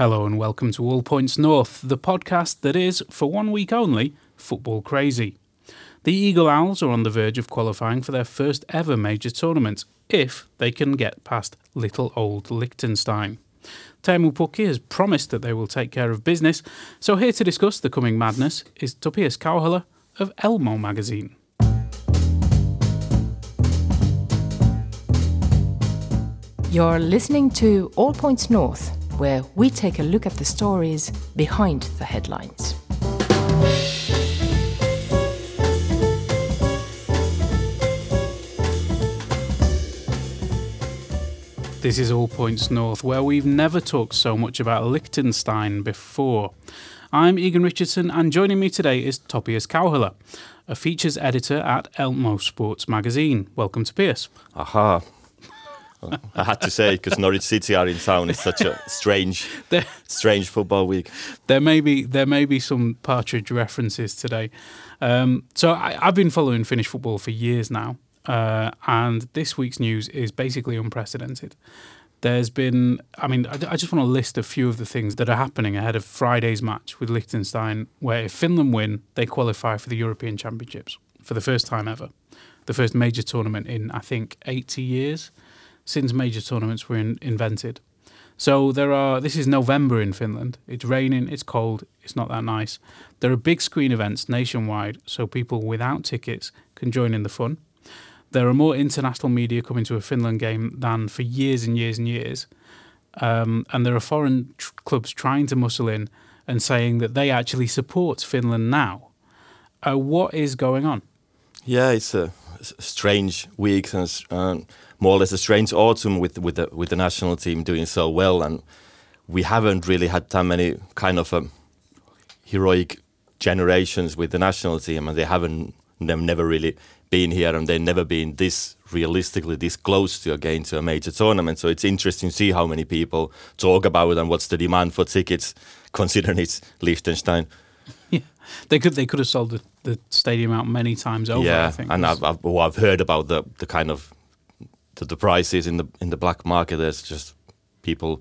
Hello and welcome to All Points North, the podcast that is, for 1 week only, football crazy. The Eagle Owls are on the verge of qualifying for their first ever major tournament, if they can get past little old Liechtenstein. Teemu Pukki has promised that they will take care of business, so here to discuss the coming madness is Topias Kauhala of Elmo magazine. You're listening to All Points North, where we take a look at the stories behind the headlines. This is All Points North, where we've never talked so much about Liechtenstein before. I'm Egan Richardson, and joining me today is Topias Kauhala, a features editor at Elmo Sports magazine. Welcome, Topias. Aha. I had to say, because Norwich City are in town. It's such a strange football week. There may be some Partridge references today. So I've been following Finnish football for years now, and this week's news is basically unprecedented. There's been, I just want to list a few of the things that are happening ahead of Friday's match with Liechtenstein, where if Finland win, they qualify for the European Championships for the first time ever. The first major tournament in, I think, 80 years. Since major tournaments were invented. So this is November in Finland. It's raining, it's cold, it's not that nice. There are big screen events nationwide, so people without tickets can join in the fun. There are more international media coming to a Finland game than for years and years and years. And there are foreign clubs trying to muscle in and saying that they actually support Finland now. What is going on? Yeah, it's a strange week and more or less a strange autumn with the national team doing so well, and we haven't really had that many kind of heroic generations with the national team, and they've never really been here, and they've never been this realistically this close to again to a major tournament. So it's interesting to see how many people talk about it and what's the demand for tickets, considering it's Liechtenstein. Yeah, they could have sold the stadium out many times over. Yeah, I think. And I've heard about the kind of the prices in the black market. There's just people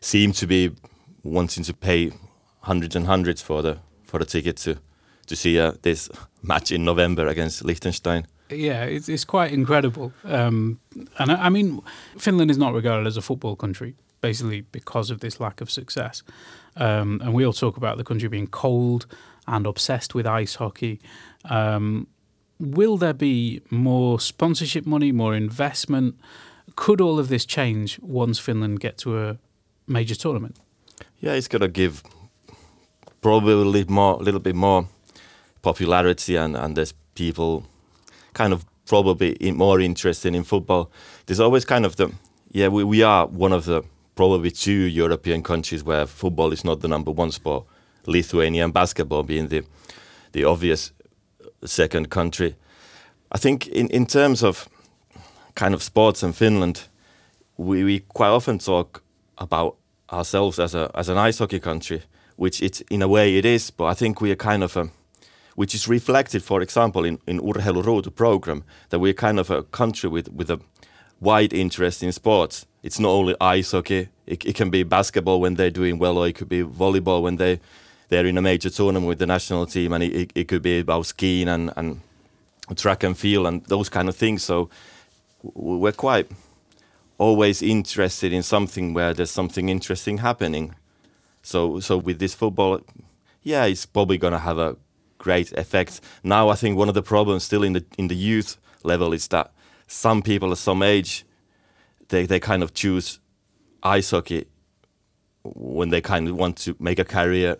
seem to be wanting to pay hundreds and hundreds for the ticket to see this match in November against Liechtenstein. Yeah, it's quite incredible. And I mean, Finland is not regarded as a football country, basically because of this lack of success. And we all talk about the country being cold and obsessed with ice hockey. Will there be more sponsorship money, more investment? Could all of this change once Finland get to a major tournament? Yeah, it's going to give probably a little bit more popularity, and there's people kind of probably more interested in football. There's always kind of we are one of the probably two European countries where football is not the number one sport, Lithuania and basketball being the obvious second country. I think in terms of kind of sports in Finland, we quite often talk about ourselves as an ice hockey country, which it's in a way it is, but I think we are kind of which is reflected, for example, in Urheiluruutu program, that we're kind of a country with a wide interest in sports. It's not only ice hockey. It can be basketball when they're doing well, or it could be volleyball when they're in a major tournament with the national team, and it could be about skiing and track and field and those kind of things. So we're quite always interested in something where there's something interesting happening. So with this football, yeah, it's probably going to have a great effect. Now I think one of the problems still in the youth level is that some people at some age, they kind of choose ice hockey when they kind of want to make a career.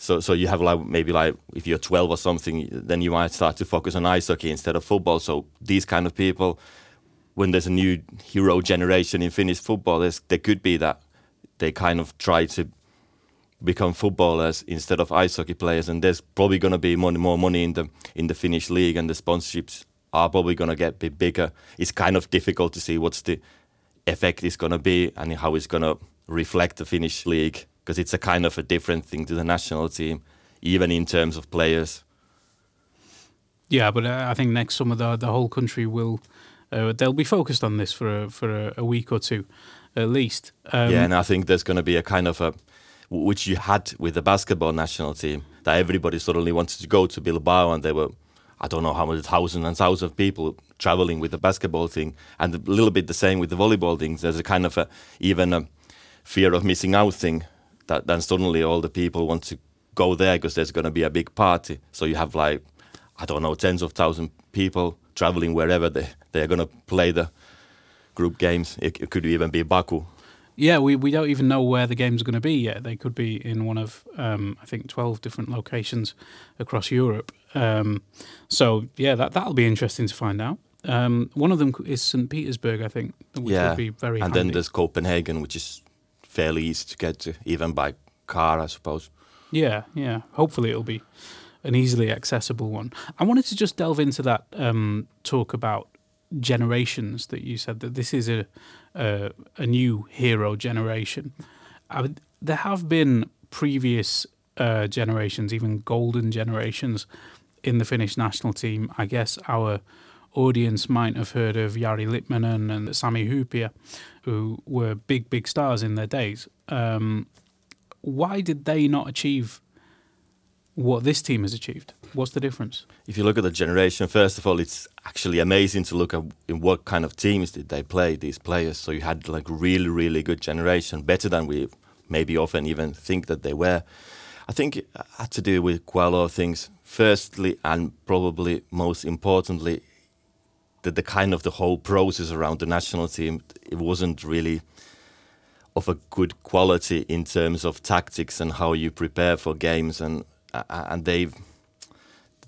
So you have maybe if you're 12 or something, then you might start to focus on ice hockey instead of football. So these kind of people, when there's a new hero generation in Finnish football, there could be that they kind of try to become footballers instead of ice hockey players. And there's probably going to be more money in the Finnish league, and the sponsorships are probably going to get a bit bigger. It's kind of difficult to see what's the effect is going to be and how it's going to reflect the Finnish league, because it's a kind of a different thing to the national team, even in terms of players. Yeah, but I think next summer the whole country will they'll be focused on this for a week or two at least. And I think there's going to be a kind of a which you had with the basketball national team, that everybody suddenly wanted to go to Bilbao, and they were, I don't know how many thousands and thousands of people traveling with the basketball thing, and a little bit the same with the volleyball thing. There's a kind of a, even a fear of missing out thing, that then suddenly all the people want to go there because there's going to be a big party. So you have like, I don't know, tens of thousands of people traveling wherever they're going to play the group games. It could even be Baku. Yeah, we don't even know where the games are going to be yet. They could be in one of, I think, 12 different locations across Europe. So, yeah, that'll be interesting to find out. One of them is St. Petersburg, I think, which would be very handy. Then there's Copenhagen, which is fairly easy to get to, even by car, I suppose. Yeah. Hopefully it'll be an easily accessible one. I wanted to just delve into that talk about generations that you said, that this is a new hero generation. There have been previous generations, even golden generations, in the Finnish national team. I guess our audience might have heard of Jari Lipmanen and Sami Huopia, who were big, big stars in their days. Why did they not achieve what this team has achieved? What's the difference? If you look at the generation, first of all, it's actually amazing to look at in what kind of teams did they play, these players. So you had like really, really good generation, better than we maybe often even think that they were. I think it had to do with quite a lot of things. Firstly, and probably most importantly, that the kind of the whole process around the national team, it wasn't really of a good quality in terms of tactics and how you prepare for games, and they've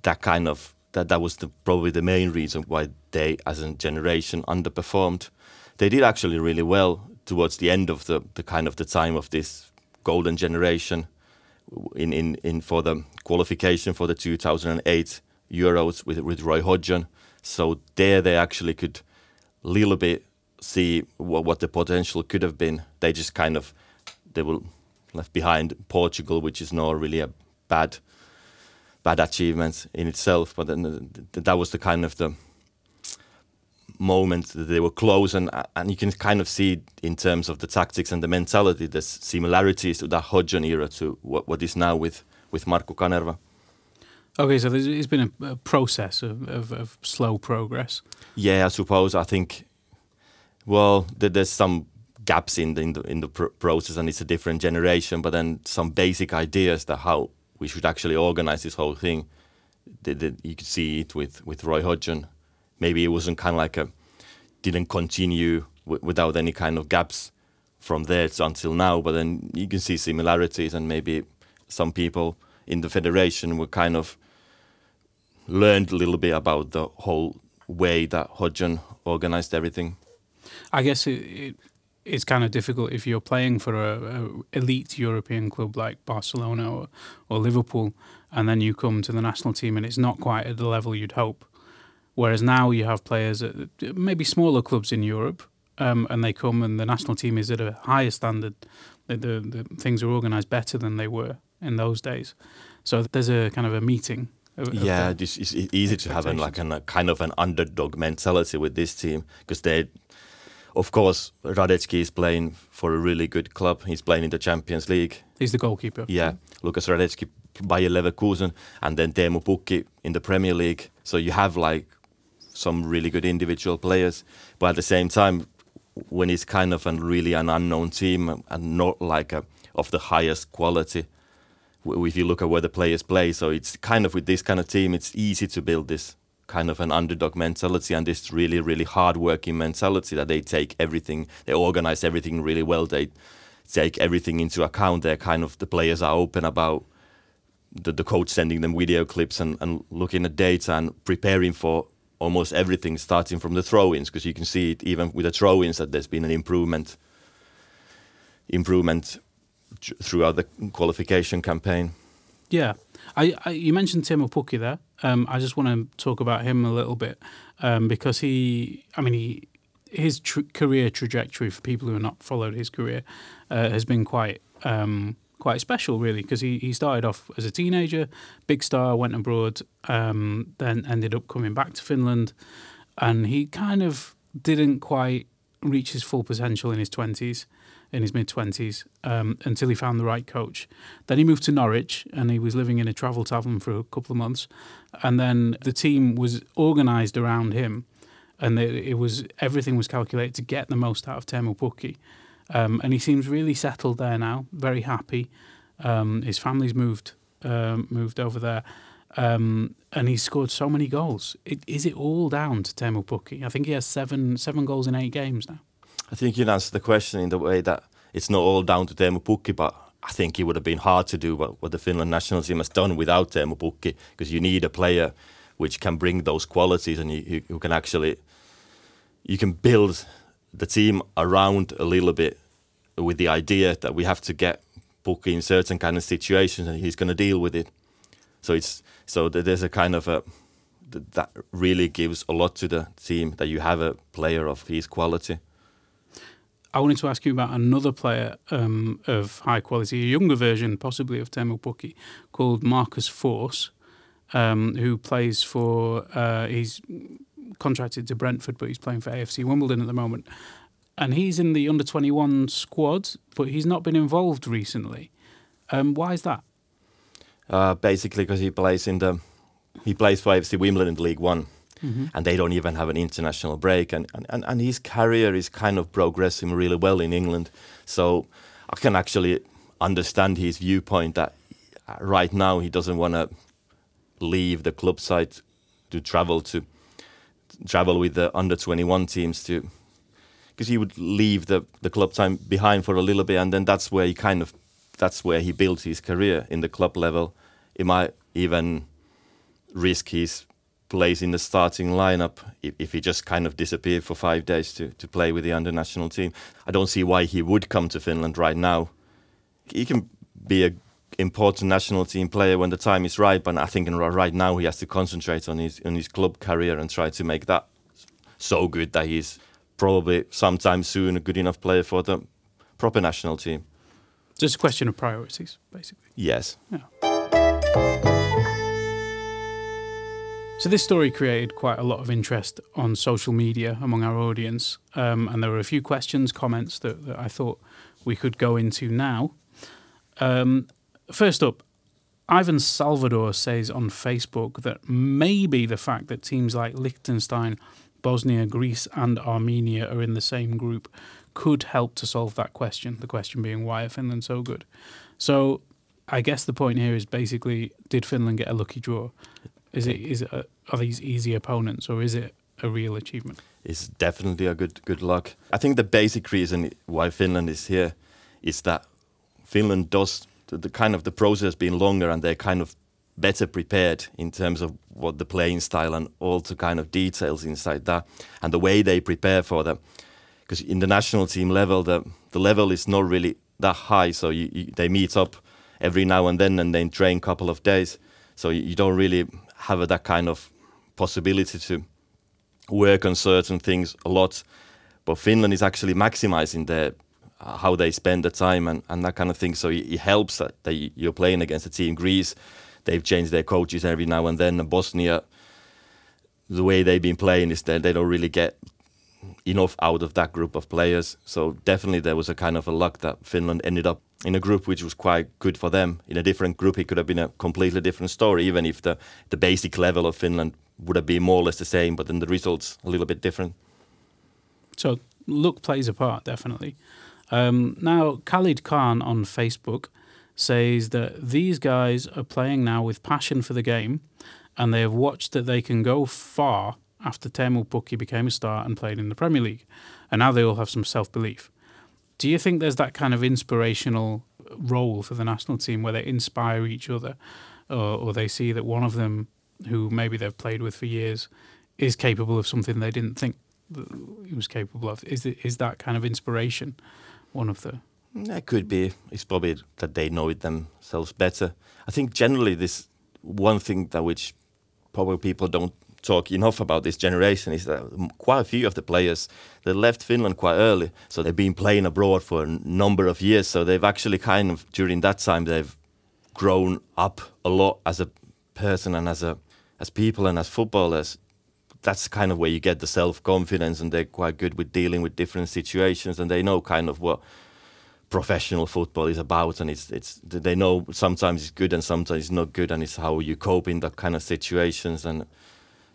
that kind of that was probably the main reason why they as a generation underperformed. They did actually really well towards the end of the kind of the time of this golden generation in for the qualification for the 2008 Euros with Roy Hodgson. So there they actually could a little bit see what the potential could have been. They just kind of, they were left behind Portugal, which is not really a bad achievement in itself, but then that was the kind of the moment that they were close, and you can kind of see in terms of the tactics and the mentality, the similarities to that Hodgson era to what is now with Marco Canerva. Okay, so it's been a process of slow progress. Yeah, I suppose. I think, well, there's some gaps in the process, and it's a different generation. But then some basic ideas that how we should actually organize this whole thing. You could see it with Roy Hodgson. Maybe it wasn't kind of like didn't continue without any kind of gaps from there until now. But then you can see similarities, and maybe some people in the federation were kind of learned a little bit about the whole way that Hodgson organized everything. I guess it's kind of difficult if you're playing for an elite European club like Barcelona or Liverpool, and then you come to the national team and it's not quite at the level you'd hope. Whereas now you have players at maybe smaller clubs in Europe, and they come and the national team is at a higher standard. The things are organized better than they were in those days. So there's a kind of a meeting. It's easy to have a kind of an underdog mentality with this team, because they, of course, Hrádecký is playing for a really good club. He's playing in the Champions League. He's the goalkeeper. Yeah. Lukas Hrádecký, Bayer Leverkusen, and then Teemu Pukki in the Premier League. So you have like some really good individual players, but at the same time, when it's kind of really an unknown team and not like of the highest quality, if you look at where the players play, so it's kind of with this kind of team, it's easy to build this kind of an underdog mentality and this really, really hard-working mentality that they take everything, they organize everything really well, they take everything into account. They're kind of, the players are open about the coach sending them video clips and looking at data and preparing for almost everything, starting from the throw-ins, because you can see it even with the throw-ins that there's been an improvement throughout the qualification campaign. Yeah. You mentioned Teemu Pukki there. I just want to talk about him a little bit, because his career trajectory, for people who have not followed his career, has been quite special, really, because he started off as a teenager, big star, went abroad, then ended up coming back to Finland, and he kind of didn't quite reach his full potential in his 20s. in his mid-20s until he found the right coach. Then he moved to Norwich and he was living in a travel tavern for a couple of months. And then the team was organised around him, and it was everything was calculated to get the most out of Teemu Pukki. And he seems really settled there now, very happy. His family's moved over there. And he's scored so many goals. Is it all down to Teemu Pukki? I think he has seven goals in 8 games now. I think you answered the question in the way that it's not all down to Teemu Pukki, but I think it would have been hard to do what the Finland national team has done without Teemu Pukki, because you need a player which can bring those qualities and you can actually, you can build the team around a little bit with the idea that we have to get Pukki in certain kind of situations and he's going to deal with it. So there's a kind of a, that really gives a lot to the team that you have a player of his quality. I wanted to ask you about another player of high quality, a younger version possibly of Teemu Pukki, called Marcus Force, who plays for, he's contracted to Brentford, but he's playing for AFC Wimbledon at the moment. And he's in the under-21 squad, but he's not been involved recently. Why is that? Basically because he plays for AFC Wimbledon in League One, and they don't even have an international break, and his career is kind of progressing really well in England. So I can actually understand his viewpoint that right now he doesn't want to leave the club side to travel with the under-21 teams, to because he would leave the club time behind for a little bit, and then that's where he builds his career in the club level. He might even risk his place in the starting lineup if he just kind of disappeared for 5 days to play with the under-national team. I don't see why he would come to Finland right now. He can be an important national team player when the time is right, but I think right now he has to concentrate on his club career and try to make that so good that he's probably sometime soon a good enough player for the proper national team. Just a question of priorities, basically. Yes. Yeah. So this story created quite a lot of interest on social media among our audience, and there were a few questions, comments that I thought we could go into now. First up, Ivan Salvador says on Facebook that maybe the fact that teams like Liechtenstein, Bosnia, Greece and Armenia are in the same group could help to solve that question, the question being, why are Finland so good? So I guess the point here is basically, did Finland get a lucky draw? Are these easy opponents, or is it a real achievement? It's definitely a good luck. I think the basic reason why Finland is here is that Finland does, the kind of the process being longer, and they're kind of better prepared in terms of what the playing style and all the kind of details inside that, and the way they prepare for them. Because in the national team level, the level is not really that high, so they meet up every now and then, and they train a couple of days. So you don't really have that kind of possibility to work on certain things a lot. But Finland is actually maximizing how they spend the time and that kind of thing. So it helps that you're playing against a team. Greece, they've changed their coaches every now and then. And Bosnia, the way they've been playing is that they don't really get enough out of that group of players. So definitely there was a kind of a luck that Finland ended up in a group which was quite good for them. In a different group, it could have been a completely different story, even if the basic level of Finland would have been more or less the same, but then the results a little bit different. So luck plays a part, definitely. Now, Khalid Khan on Facebook says that these guys are playing now with passion for the game, and they have watched that they can go far after Teemu Pukki became a star and played in the Premier League. And now they all have some self-belief. Do you think there's that kind of inspirational role for the national team where they inspire each other, or they see that one of them, who maybe they've played with for years, is capable of something they didn't think he was capable of? Is that kind of inspiration one of the... It could be. It's probably that they know it themselves better. I think generally this one thing that which probably people don't talk enough about this generation is that quite a few of the players, they left Finland quite early, so they've been playing abroad for a number of years, so they've actually kind of during that time they've grown up a lot as a person and as people and as footballers. That's kind of where you get the self-confidence, and they're quite good with dealing with different situations, and they know kind of what professional football is about, and it's they know sometimes it's good and sometimes it's not good, and it's how you cope in that kind of situations, and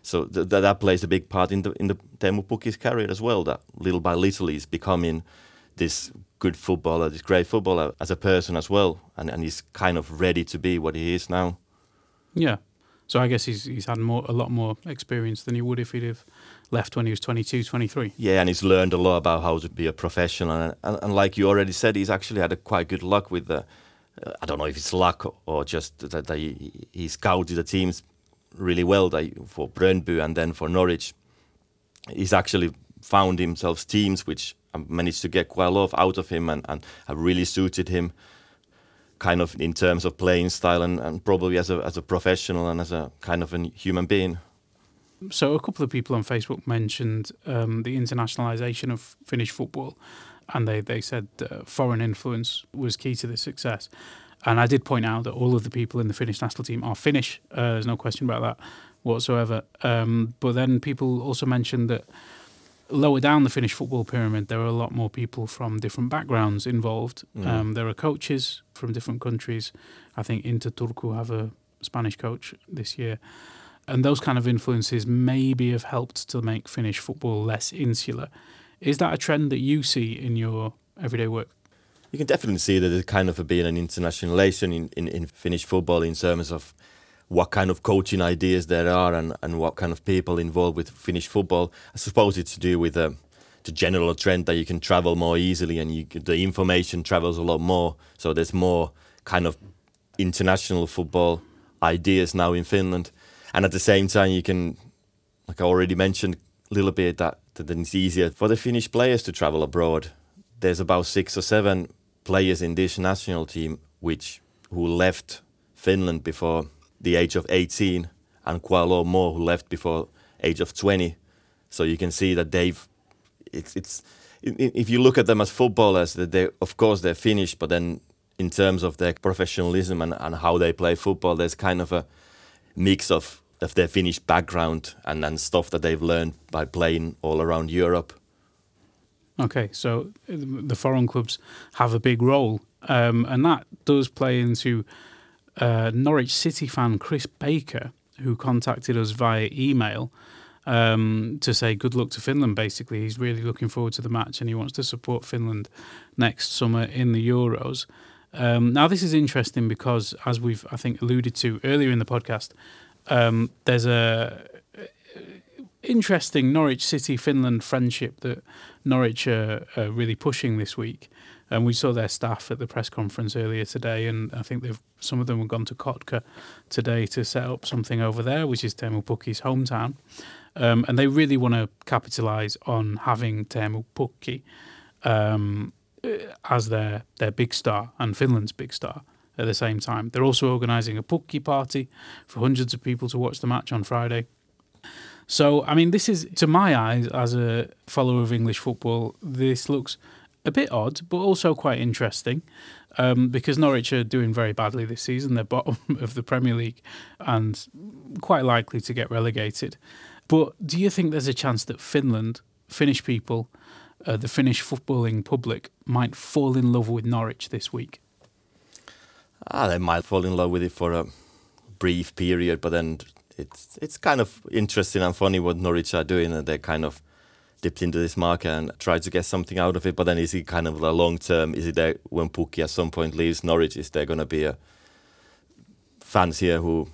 so that plays a big part in the Teemu Pukki's career as well. That little by little he's becoming this good footballer, this great footballer as a person as well, and he's kind of ready to be what he is now. Yeah, so I guess he's had a lot more experience than he would if he'd have left when he was 22, 23. Yeah, and he's learned a lot about how to be a professional. And like you already said, he's actually had a quite good luck with the... I don't know if it's luck or just that he scouted the teams really well for Brøndby and then for Norwich. He's actually found himself teams which managed to get quite a lot out of him and have really suited him kind of in terms of playing style and probably as a professional and as a kind of a human being. So a couple of people on Facebook mentioned the internationalisation of Finnish football, and they said foreign influence was key to the success. And I did point out that all of the people in the Finnish national team are Finnish. There's no question about that whatsoever. But then people also mentioned that lower down the Finnish football pyramid, there are a lot more people from different backgrounds involved. Mm. There are coaches from different countries. I think Inter Turku have a Spanish coach this year. And those kind of influences maybe have helped to make Finnish football less insular. Is that a trend that you see in your everyday work? You can definitely see that there's kind of been an internationalization in Finnish football in terms of what kind of coaching ideas there are and what kind of people involved with Finnish football. I suppose it's to do with the general trend that you can travel more easily and the information travels a lot more. So there's more kind of international football ideas now in Finland. And at the same time, you can, like I already mentioned a little bit, that it's easier for the Finnish players to travel abroad. There's about 6 or 7 players in this national team who left Finland before the age of 18, and quite a lot more who left before age of 20. So you can see that if you look at them as footballers, that they're Finnish, but then in terms of their professionalism and how they play football, there's kind of a mix of their Finnish background and stuff that they've learned by playing all around Europe. Okay, so the foreign clubs have a big role, and that does play into Norwich City fan Chris Baker, who contacted us via email to say good luck to Finland, basically. He's really looking forward to the match and he wants to support Finland next summer in the Euros. Now, this is interesting because, as we've, I think, alluded to earlier in the podcast, there's a interesting Norwich City-Finland friendship that Norwich are really pushing this week. And we saw their staff at the press conference earlier today, and I think some of them have gone to Kotka today to set up something over there, which is Teemu Pukki's hometown. And they really want to capitalise on having Teemu Pukki as their big star and Finland's big star at the same time. They're also organising a Pukki party for hundreds of people to watch the match on Friday. So, I mean, this is, to my eyes, as a follower of English football, this looks a bit odd, but also quite interesting, because Norwich are doing very badly this season. They're bottom of the Premier League and quite likely to get relegated. But do you think there's a chance that Finland, Finnish people, the Finnish footballing public might fall in love with Norwich this week? They might fall in love with it for a brief period, but then it's kind of interesting and funny what Norwich are doing, and they're kind of dipped into this market and tried to get something out of it. But then is it kind of the long term? Is it there when Pukki at some point leaves Norwich? Is there going to be fans here who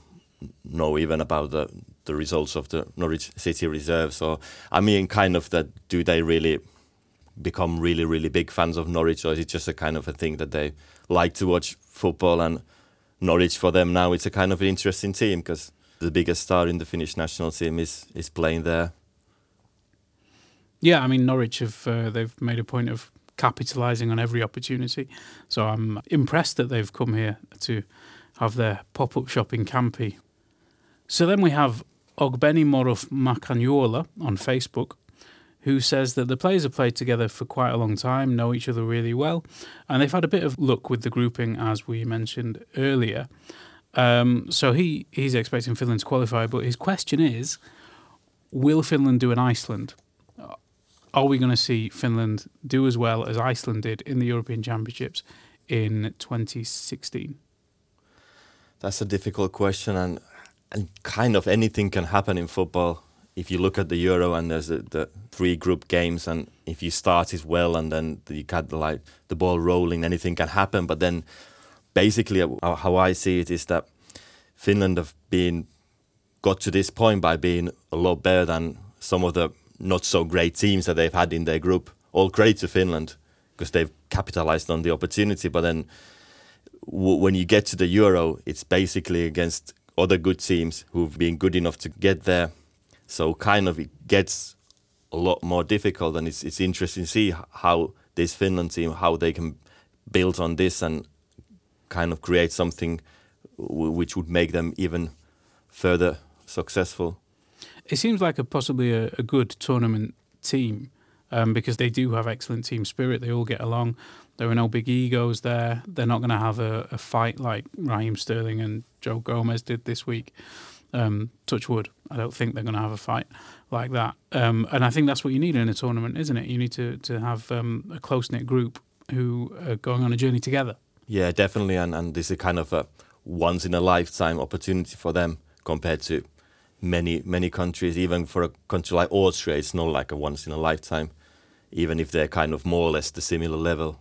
know even about the results of the Norwich City reserves? Or I mean, kind of that, do they really become really, really big fans of Norwich, or is it just a kind of a thing that they like to watch football? And Norwich for them now, it's a kind of an interesting team because the biggest star in the Finnish national team is playing there. Yeah, I mean, Norwich they've made a point of capitalising on every opportunity. So I'm impressed that they've come here to have their pop-up shop in Campi. So then we have Ogbeni Morof Makanyola on Facebook, who says that the players have played together for quite a long time, know each other really well, and they've had a bit of luck with the grouping, as we mentioned earlier. So he's expecting Finland to qualify, but his question is, will Finland do an Iceland? are we going to see Finland do as well as Iceland did in the European Championships in 2016? That's a difficult question, and kind of anything can happen in football. If you look at the Euro and there's the three group games, and if you start as well and then you got the ball rolling, anything can happen. But then basically how I see it is that Finland have got to this point by being a lot better than some of the not so great teams that they've had in their group. All credit to Finland because they've capitalized on the opportunity. But then when you get to the Euro, it's basically against other good teams who've been good enough to get there. So kind of it gets a lot more difficult, and it's interesting to see how this Finland team, how they can build on this and kind of create something which would make them even further successful. It seems like possibly a good tournament team because they do have excellent team spirit. They all get along. There are no big egos there. They're not going to have a fight like Raheem Sterling and Joe Gomez did this week. Touch wood. I don't think they're going to have a fight like that. And I think that's what you need in a tournament, isn't it? You need to have a close-knit group who are going on a journey together. Yeah, definitely. And this is kind of a once-in-a-lifetime opportunity for them compared to many countries. Even for a country like Austria, it's not like a once-in-a-lifetime, even if they're kind of more or less the similar level.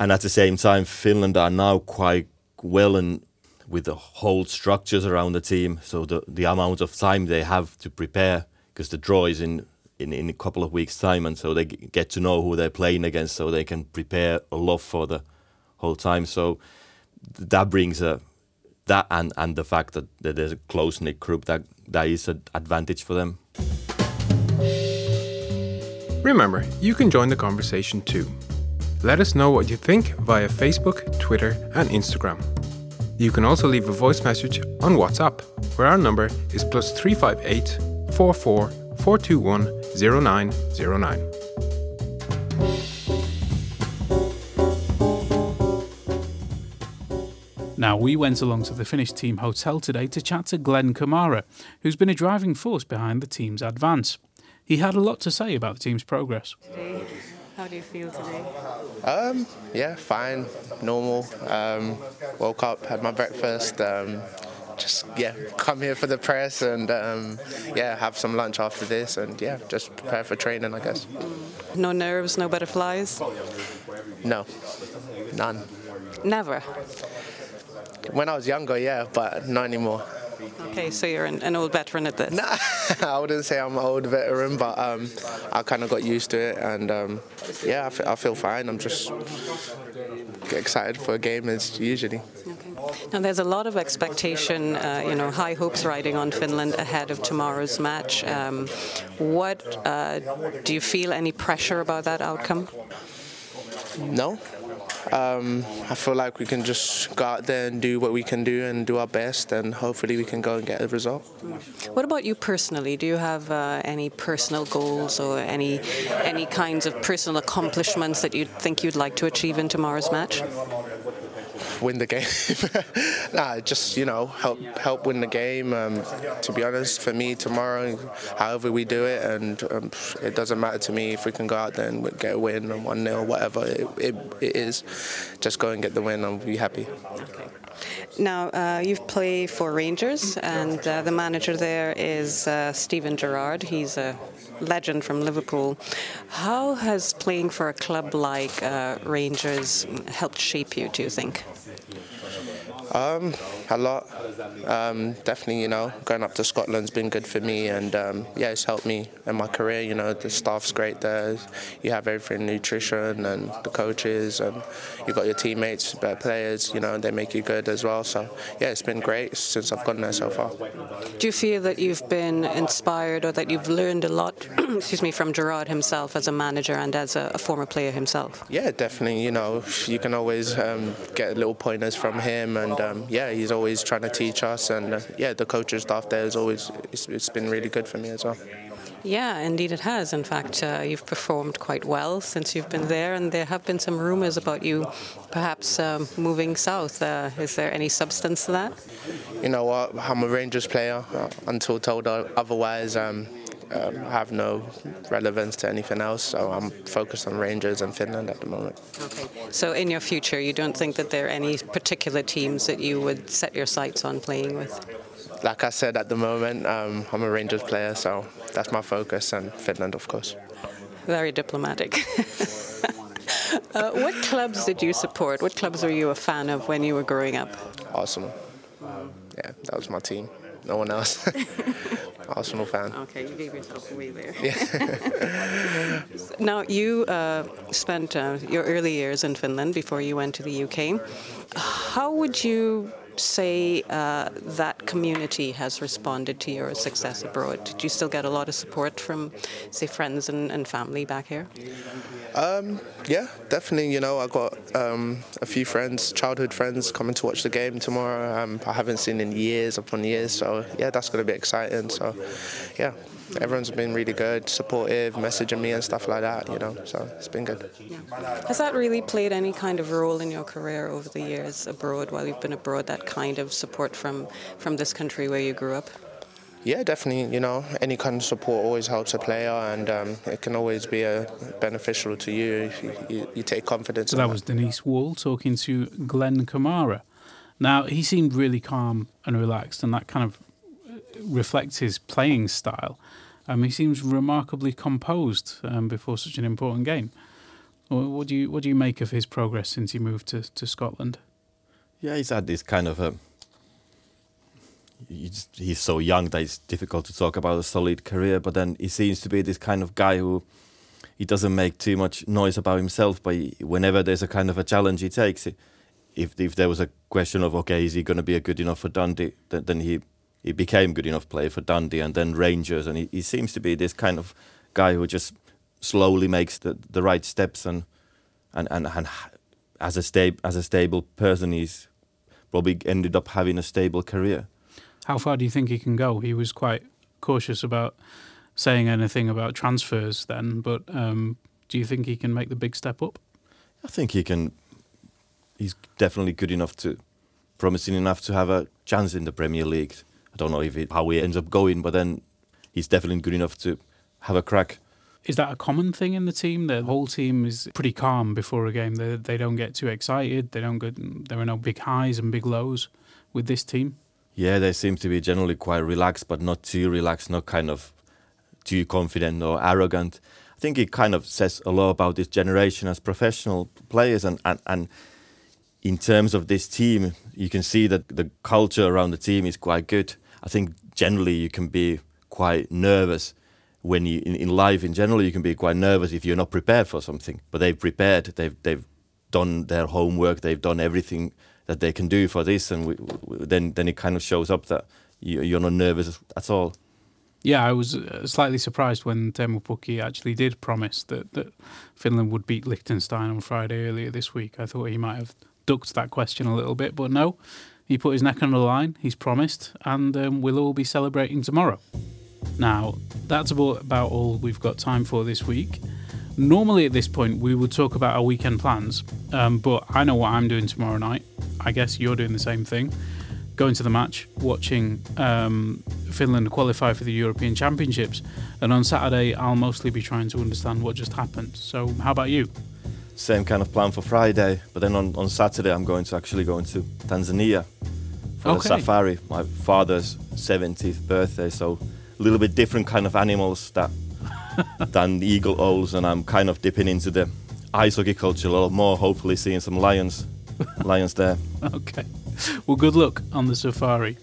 And at the same time, Finland are now quite well and with the whole structures around the team, so the amount of time they have to prepare, because the draw is in a couple of weeks' time, and so they get to know who they're playing against, so they can prepare a lot for the whole time. So that brings and the fact that there's a close-knit group, that is an advantage for them. Remember, you can join the conversation too. Let us know what you think via Facebook, Twitter and Instagram. You can also leave a voice message on WhatsApp, where our number is +358 44 421 0909. Now, we went along to the Finnish team hotel today to chat to Glen Kamara, who's been a driving force behind the team's advance. He had a lot to say about the team's progress. Today, how do you feel today? Yeah, fine, normal. Woke up, had my breakfast, come here for the press and have some lunch after this and just prepare for training, I guess. No nerves, no butterflies? No, none. Never? When I was younger, yeah, but not anymore. Okay, so you're an old veteran at this? Nah, I wouldn't say I'm an old veteran, but I kind of got used to it, and I feel fine. I'm just excited for a game as usually. Okay. Now, there's a lot of expectation, high hopes riding on Finland ahead of tomorrow's match. What do you feel any pressure about that outcome? No. I feel like we can just go out there and do what we can do and do our best, and hopefully we can go and get a result. What about you personally? Do you have any personal goals or any kinds of personal accomplishments that you think you'd like to achieve in tomorrow's match? Win the game. Help win the game. To be honest, for me tomorrow, however we do it, and it doesn't matter to me if we can go out there and get a win and 1-0, whatever it is. Just go and get the win and be happy. Okay. Now, you've played for Rangers, and the manager there is Steven Gerrard. He's a legend from Liverpool. How has playing for a club like Rangers helped shape you, do you think? A lot. Definitely, going up to Scotland's been good for me, and it's helped me in my career. The staff's great there. You have everything, nutrition and the coaches, and you've got your teammates, better players, they make you good as well. So, it's been great since I've gone there so far. Do you feel that you've been inspired or that you've learned a lot from Gerrard himself as a manager and as a former player himself? Yeah, definitely. You can always get little pointers from him, and he's always trying to teach us, and the coaching staff there is always, it's been really good for me as well. Yeah, indeed it has. In fact, you've performed quite well since you've been there, and there have been some rumours about you perhaps moving south. Is there any substance to that? You know what, I'm a Rangers player until told otherwise. have no relevance to anything else, so I'm focused on Rangers and Finland at the moment. Okay. So in your future, you don't think that there are any particular teams that you would set your sights on playing with? Like I said, at the moment, I'm a Rangers player, so that's my focus, and Finland, of course. Very diplomatic. What clubs did you support? What clubs were you a fan of when you were growing up? Arsenal. Yeah, that was my team. No one else. Arsenal fan. Okay, you gave yourself away there. Yeah. Now, you spent your early years in Finland before you went to the UK. How would you say that community has responded to your success abroad? Did you still get a lot of support from, say, friends and family back here? Yeah, definitely. You know, I got a few friends, childhood friends, coming to watch the game tomorrow. I haven't seen in years upon years, so yeah, that's going to be exciting. So yeah, everyone's been really good, supportive, messaging me and stuff like that, you know, so it's been good. Yeah. Has that really played any kind of role in your career over the years abroad, while you've been abroad, that kind of support from this country where you grew up? Yeah, definitely. You know, any kind of support always helps a player, and it can always be beneficial to you if you take confidence. So that was Denise Wall talking to Glen Kamara. Now, he seemed really calm and relaxed, and that kind of reflects his playing style. He seems remarkably composed before such an important game. What do you make of his progress since he moved to Scotland? Yeah, he's had this kind of he's so young that it's difficult to talk about a solid career, but then he seems to be this kind of guy who he doesn't make too much noise about himself, but whenever there's a kind of a challenge he takes it, if there was a question of, okay, is he going to be a good enough for Dundee, then he became good enough player for Dundee and then Rangers, and he seems to be this kind of guy who just slowly makes the right steps, and as a stable person he's probably ended up having a stable career. How far do you think he can go? He was quite cautious about saying anything about transfers then, but do you think he can make the big step up? I think he can. He's definitely good enough to, promising enough to have a chance in the Premier League. I don't know how he ends up going, but then he's definitely good enough to have a crack. Is that a common thing in the team? The whole team is pretty calm before a game. They don't get too excited. There are no big highs and big lows with this team. Yeah, they seem to be generally quite relaxed, but not too relaxed, not kind of too confident or arrogant. I think it kind of says a lot about this generation as professional players, and in terms of this team, you can see that the culture around the team is quite good. I think generally you can be quite nervous when you in life in general you can be quite nervous if you're not prepared for something. But they've prepared, they've done their homework, they've done everything that they can do for this, and then it kind of shows up that you're not nervous at all. Yeah, I was slightly surprised when Teemu Pukki actually did promise that Finland would beat Liechtenstein on Friday earlier this week. I thought he might have ducked that question a little bit, but no, he put his neck on the line, he's promised, and we'll all be celebrating tomorrow. Now, that's about all we've got time for this week. Normally at this point we would talk about our weekend plans, but I know what I'm doing tomorrow night. I guess you're doing the same thing. Going to the match, watching Finland qualify for the European Championships, and on Saturday I'll mostly be trying to understand what just happened. So how about you? Same kind of plan for Friday, but then on Saturday I'm going to actually go into Tanzania for the safari. My father's 70th birthday, so a little bit different kind of animals than the Eagle Owls, and I'm kind of dipping into the ice hockey culture a lot more, hopefully seeing some lions there. Okay, well, good luck on the safari.